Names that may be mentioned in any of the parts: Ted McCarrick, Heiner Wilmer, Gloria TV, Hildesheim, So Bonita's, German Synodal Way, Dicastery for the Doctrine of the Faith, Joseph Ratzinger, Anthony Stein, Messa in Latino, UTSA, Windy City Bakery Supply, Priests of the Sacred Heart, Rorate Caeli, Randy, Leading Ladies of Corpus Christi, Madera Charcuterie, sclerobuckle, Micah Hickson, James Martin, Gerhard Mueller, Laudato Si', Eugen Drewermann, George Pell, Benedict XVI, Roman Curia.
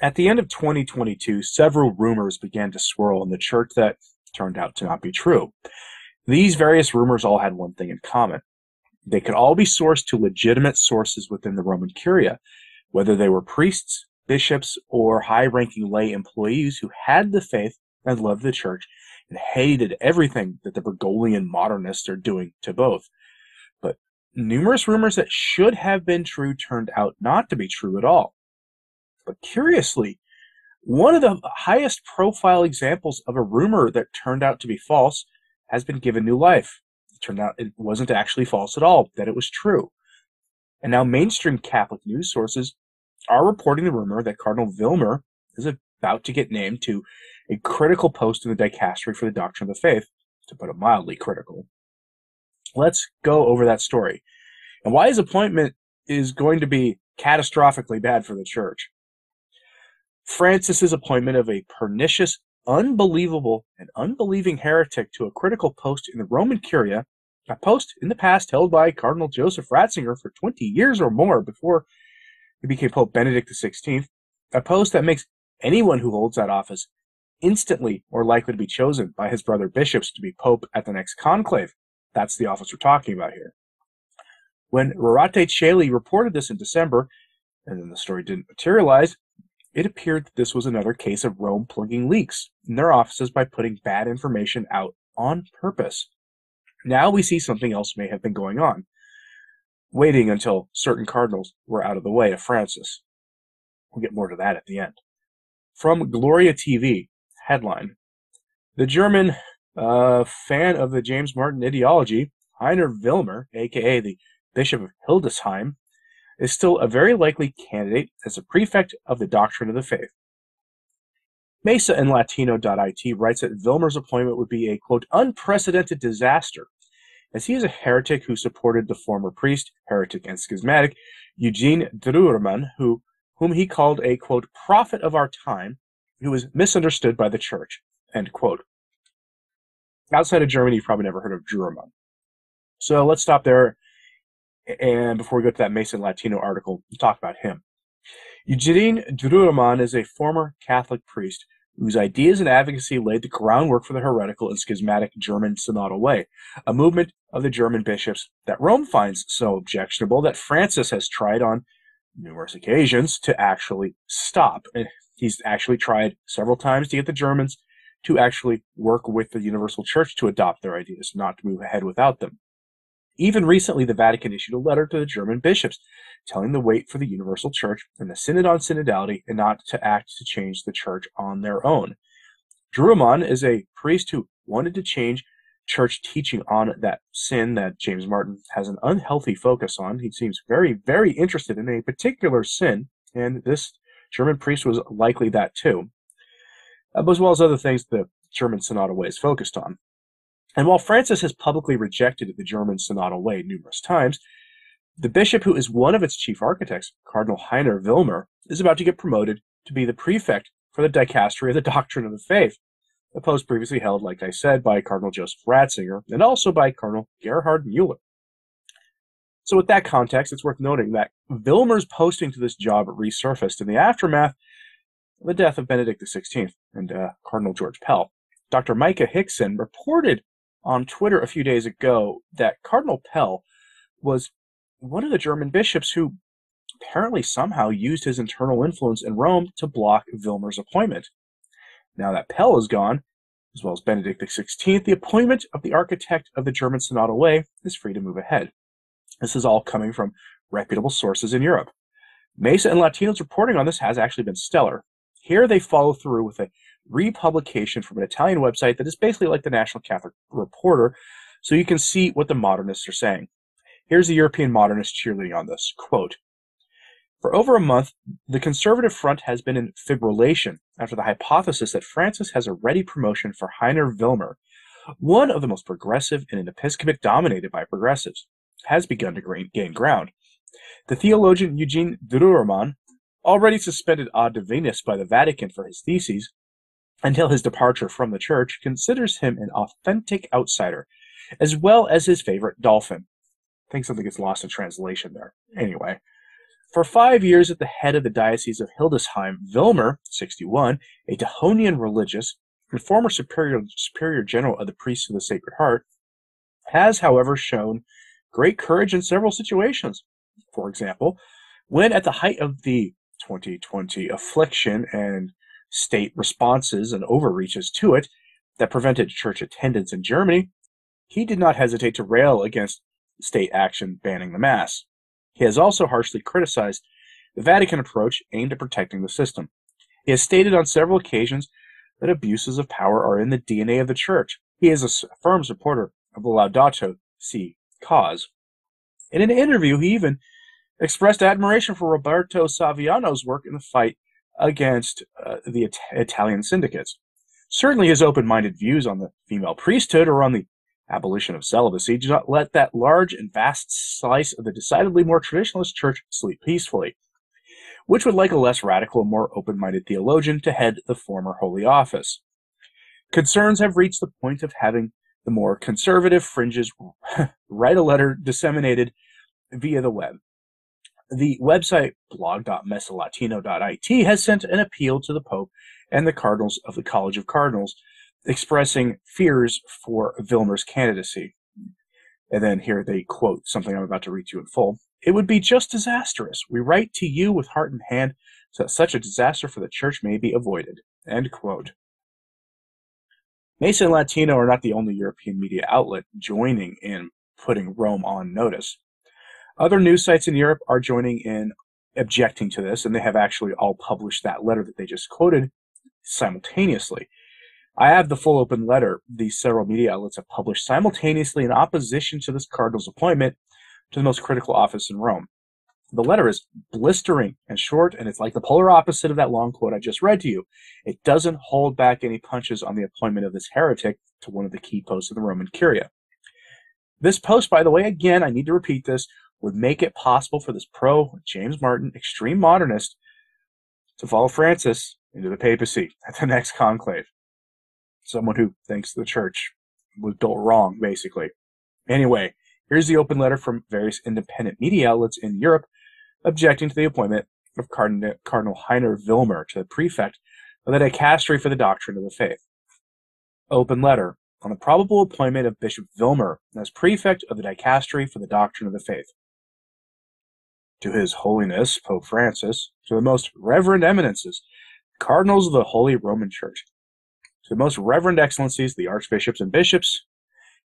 At the end of 2022, several rumors began to swirl in the church that turned out to not be true. These various rumors all had one thing in common. They could all be sourced to legitimate sources within the Roman Curia, whether they were priests, bishops, or high-ranking lay employees who had the faith and loved the church and hated everything that the Bergolian modernists are doing to both. But numerous rumors that should have been true turned out not to be true at all. But curiously, one of the highest profile examples of a rumor that turned out to be false has been given new life. It turned out it wasn't actually false at all, that it was true. And now mainstream Catholic news sources are reporting the rumor that Cardinal Wilmer is about to get named to a critical post in the Dicastery for the Doctrine of the Faith, to put it mildly critical. Let's go over that story and why his appointment is going to be catastrophically bad for the church. Francis's appointment of a pernicious, unbelievable, and unbelieving heretic to a critical post in the Roman Curia, a post in the past held by Cardinal Joseph Ratzinger for 20 years or more before he became Pope Benedict XVI, a post that makes anyone who holds that office instantly more likely to be chosen by his brother bishops to be pope at the next conclave. That's the office we're talking about here. When Rorate Caeli reported this in December, and then the story didn't materialize, it appeared that this was another case of Rome plugging leaks in their offices by putting bad information out on purpose. Now we see something else may have been going on, waiting until certain cardinals were out of the way of Francis. We'll get more to that at the end. From Gloria TV, headline: the German fan of the James Martin ideology, Heiner Wilmer, aka the Bishop of Hildesheim, is still a very likely candidate as a prefect of the Doctrine of the Faith. Messa in Latino.it writes that Wilmer's appointment would be a, quote, unprecedented disaster, as he is a heretic who supported the former priest, heretic and schismatic, Eugen Drewermann, whom he called a, quote, prophet of our time, who was misunderstood by the church, end quote. Outside of Germany, you've probably never heard of Drewermann. So let's stop there. And before we go to that Messa in Latino article, we'll talk about him. Eugen Drewermann is a former Catholic priest whose ideas and advocacy laid the groundwork for the heretical and schismatic German Synodal Way, a movement of the German bishops that Rome finds so objectionable that Francis has tried on numerous occasions to actually stop. And he's actually tried several times to get the Germans to actually work with the Universal Church to adopt their ideas, not to move ahead without them. Even recently, the Vatican issued a letter to the German bishops telling them to wait for the Universal Church and the Synod on Synodality and not to act to change the Church on their own. Drewermann is a priest who wanted to change Church teaching on that sin that James Martin has an unhealthy focus on. He seems very, very interested in a particular sin, and this German priest was likely that too, as well as other things the German Synodal Way is focused on. And while Francis has publicly rejected the German Synodal Way numerous times, the bishop who is one of its chief architects, Cardinal Heiner Wilmer, is about to get promoted to be the prefect for the Dicastery of the Doctrine of the Faith, a post previously held, like I said, by Cardinal Joseph Ratzinger and also by Cardinal Gerhard Mueller. So with that context, it's worth noting that Wilmer's posting to this job resurfaced in the aftermath of the death of Benedict XVI and Cardinal George Pell. Dr. Micah Hickson reported on Twitter a few days ago that Cardinal Pell was one of the German bishops who apparently somehow used his internal influence in Rome to block Wilmer's appointment. Now that Pell is gone, as well as Benedict XVI, the appointment of the architect of the German Synodal Way is free to move ahead. This is all coming from reputable sources in Europe. Mesa and Latino's reporting on this has actually been stellar. Here they follow through with a republication from an Italian website that is basically like the National Catholic Reporter, so you can see what the modernists are saying. Here's the European modernist cheerleading on this, quote, "For over a month, the conservative front has been in fibrillation after the hypothesis that Francis has a ready promotion for Heiner Wilmer, one of the most progressive in an episcopate dominated by progressives, has begun to gain ground. The theologian Eugen Drewermann, already suspended ad divinis by the Vatican for his theses, until his departure from the church, considers him an authentic outsider, as well as his favorite dolphin." I think something gets lost in translation there. Anyway, For 5 years at the head of the Diocese of Hildesheim, Wilmer, 61, a Tahonian religious and former Superior General of the Priests of the Sacred Heart, has, however, shown great courage in several situations. For example, when at the height of the 2020 affliction and state responses and overreaches to it that prevented church attendance in Germany, he did not hesitate to rail against state action banning the Mass. He has also harshly criticized the Vatican approach aimed at protecting the system. He has stated on several occasions that abuses of power are in the DNA of the Church. He is a firm supporter of the Laudato Si' cause. In an interview, he even expressed admiration for Roberto Saviano's work in the fight against the Italian syndicates. Certainly his open-minded views on the female priesthood or on the abolition of celibacy do not let that large and vast slice of the decidedly more traditionalist Church sleep peacefully, which would like a less radical and more open-minded theologian to head the former Holy Office. Concerns have reached the point of having the more conservative fringes write a letter disseminated via the web. The website blog.messalatino.it has sent an appeal to the Pope and the Cardinals of the College of Cardinals expressing fears for Wilmer's candidacy. And then here they quote something I'm about to read to you in full. "It would be just disastrous. We write to you with heart and hand so that such a disaster for the Church may be avoided." End quote. Messa in Latino are not the only European media outlet joining in putting Rome on notice. Other news sites in Europe are joining in objecting to this, and they have actually all published that letter that they just quoted simultaneously. I have the full open letter these several media outlets have published simultaneously in opposition to this cardinal's appointment to the most critical office in Rome. The letter is blistering and short, and it's like the polar opposite of that long quote I just read to you. It doesn't hold back any punches on the appointment of this heretic to one of the key posts of the Roman Curia. This post, by the way, again, I need to repeat this, would make it possible for this pro-James Martin extreme modernist to follow Francis into the papacy at the next conclave. Someone who thinks the Church was built wrong, basically. Anyway, here's the open letter from various independent media outlets in Europe objecting to the appointment of Cardinal Heiner Wilmer to the prefect of the Dicastery for the Doctrine of the Faith. Open letter on the probable appointment of Bishop Wilmer as prefect of the Dicastery for the Doctrine of the Faith. To His Holiness Pope Francis, to the most reverend eminences, Cardinals of the Holy Roman Church, to the most reverend excellencies, the archbishops and bishops.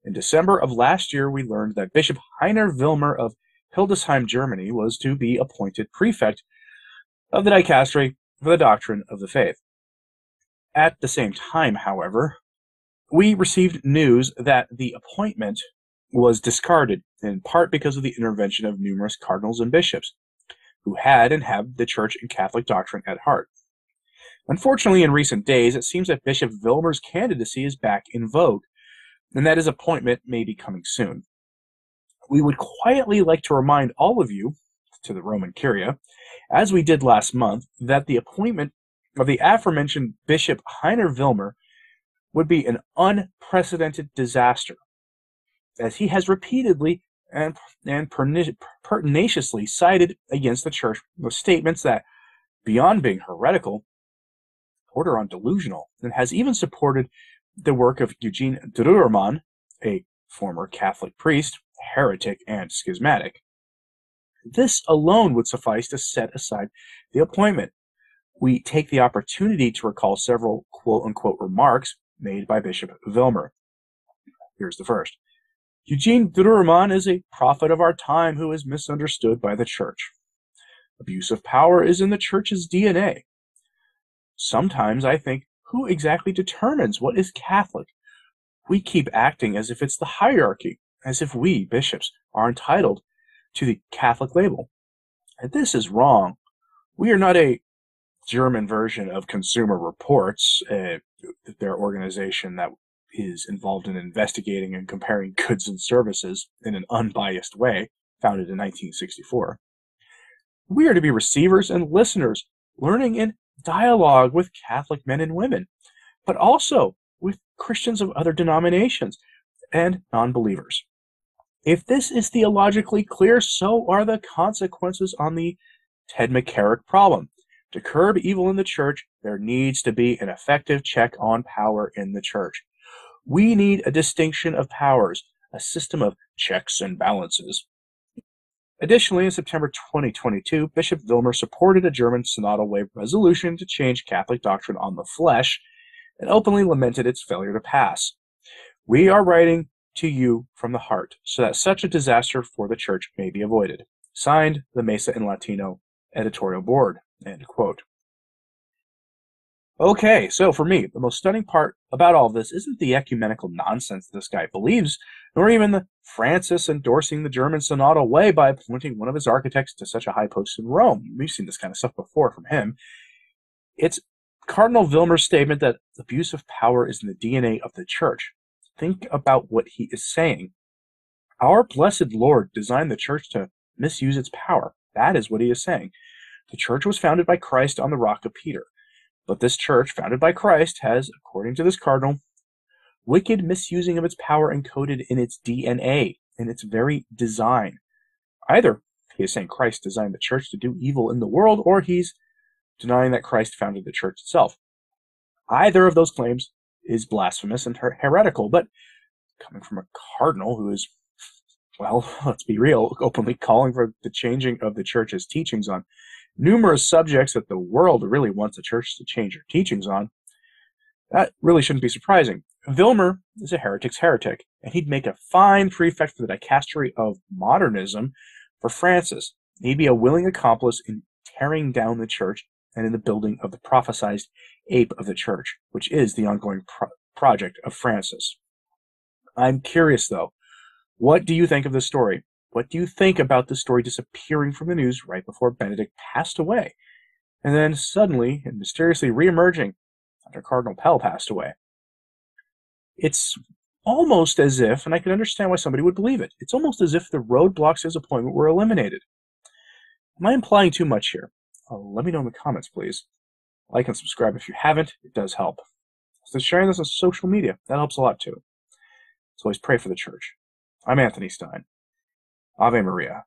In December of last year, we learned that Bishop Heiner Wilmer of Hildesheim, Germany, was to be appointed prefect of the Dicastery for the Doctrine of the Faith. At the same time, however, we received news that the appointment was discarded, in part because of the intervention of numerous cardinals and bishops, who had and have the Church and Catholic doctrine at heart. Unfortunately, in recent days, it seems that Bishop Wilmer's candidacy is back in vogue, and that his appointment may be coming soon. We would quietly like to remind all of you, to the Roman Curia, as we did last month, that the appointment of the aforementioned Bishop Heiner Wilmer would be an unprecedented disaster, as he has repeatedly and pertinaciously cited against the Church with statements that, beyond being heretical, border on delusional, and has even supported the work of Eugen Drewermann, a former Catholic priest, heretic, and schismatic. This alone would suffice to set aside the appointment. We take the opportunity to recall several quote-unquote remarks made by Bishop Wilmer. Here's the first. Eugen Drewermann is a prophet of our time who is misunderstood by the Church. Abuse of power is in the Church's DNA. Sometimes I think, who exactly determines what is Catholic? We keep acting as if it's the hierarchy, as if we, bishops, are entitled to the Catholic label. And this is wrong. We are not a German version of Consumer Reports, their organization that is involved in investigating and comparing goods and services in an unbiased way, founded in 1964. We are to be receivers and listeners, learning in dialogue with Catholic men and women, but also with Christians of other denominations and non-believers. If this is theologically clear, so are the consequences on the Ted McCarrick problem. To curb evil in the church, there needs to be an effective check on power in the church. We need a distinction of powers, a system of checks and balances. Additionally, in September 2022, Bishop Wilmer supported a German Synodal Way resolution to change Catholic doctrine on the flesh and openly lamented its failure to pass. We are writing to you from the heart so that such a disaster for the church may be avoided. Signed, the Messa in Latino editorial board. End quote. Okay, so for me, the most stunning part about all of this isn't the ecumenical nonsense this guy believes, nor even the Francis endorsing the German Synodal Way by appointing one of his architects to such a high post in Rome. We've seen this kind of stuff before from him. It's Cardinal Wilmer's statement that abuse of power is in the DNA of the Church. Think about what he is saying. Our blessed Lord designed the Church to misuse its power. That is what he is saying. The Church was founded by Christ on the rock of Peter. But this church, founded by Christ, has, according to this cardinal, wicked misusing of its power encoded in its DNA, in its very design. Either he is saying Christ designed the church to do evil in the world, or he's denying that Christ founded the church itself. Either of those claims is blasphemous and heretical, but coming from a cardinal who is, well, let's be real, openly calling for the changing of the church's teachings on numerous subjects that the world really wants the church to change her teachings on, that really shouldn't be surprising. Wilmer is a heretic's heretic, and he'd make a fine prefect for the Dicastery of Modernism for Francis. He'd be a willing accomplice in tearing down the church and in the building of the prophesied ape of the church, which is the ongoing project of Francis. I'm curious, though. What do you think of this story? What do you think about the story disappearing from the news right before Benedict passed away, and then suddenly and mysteriously reemerging after Cardinal Pell passed away? It's almost as if, and I can understand why somebody would believe it, it's almost as if the roadblocks to his appointment were eliminated. Am I implying too much here? Let me know in the comments, please. Like and subscribe if you haven't. It does help. So sharing this on social media, that helps a lot too. So always pray for the church. I'm Anthony Stein. Ave Maria.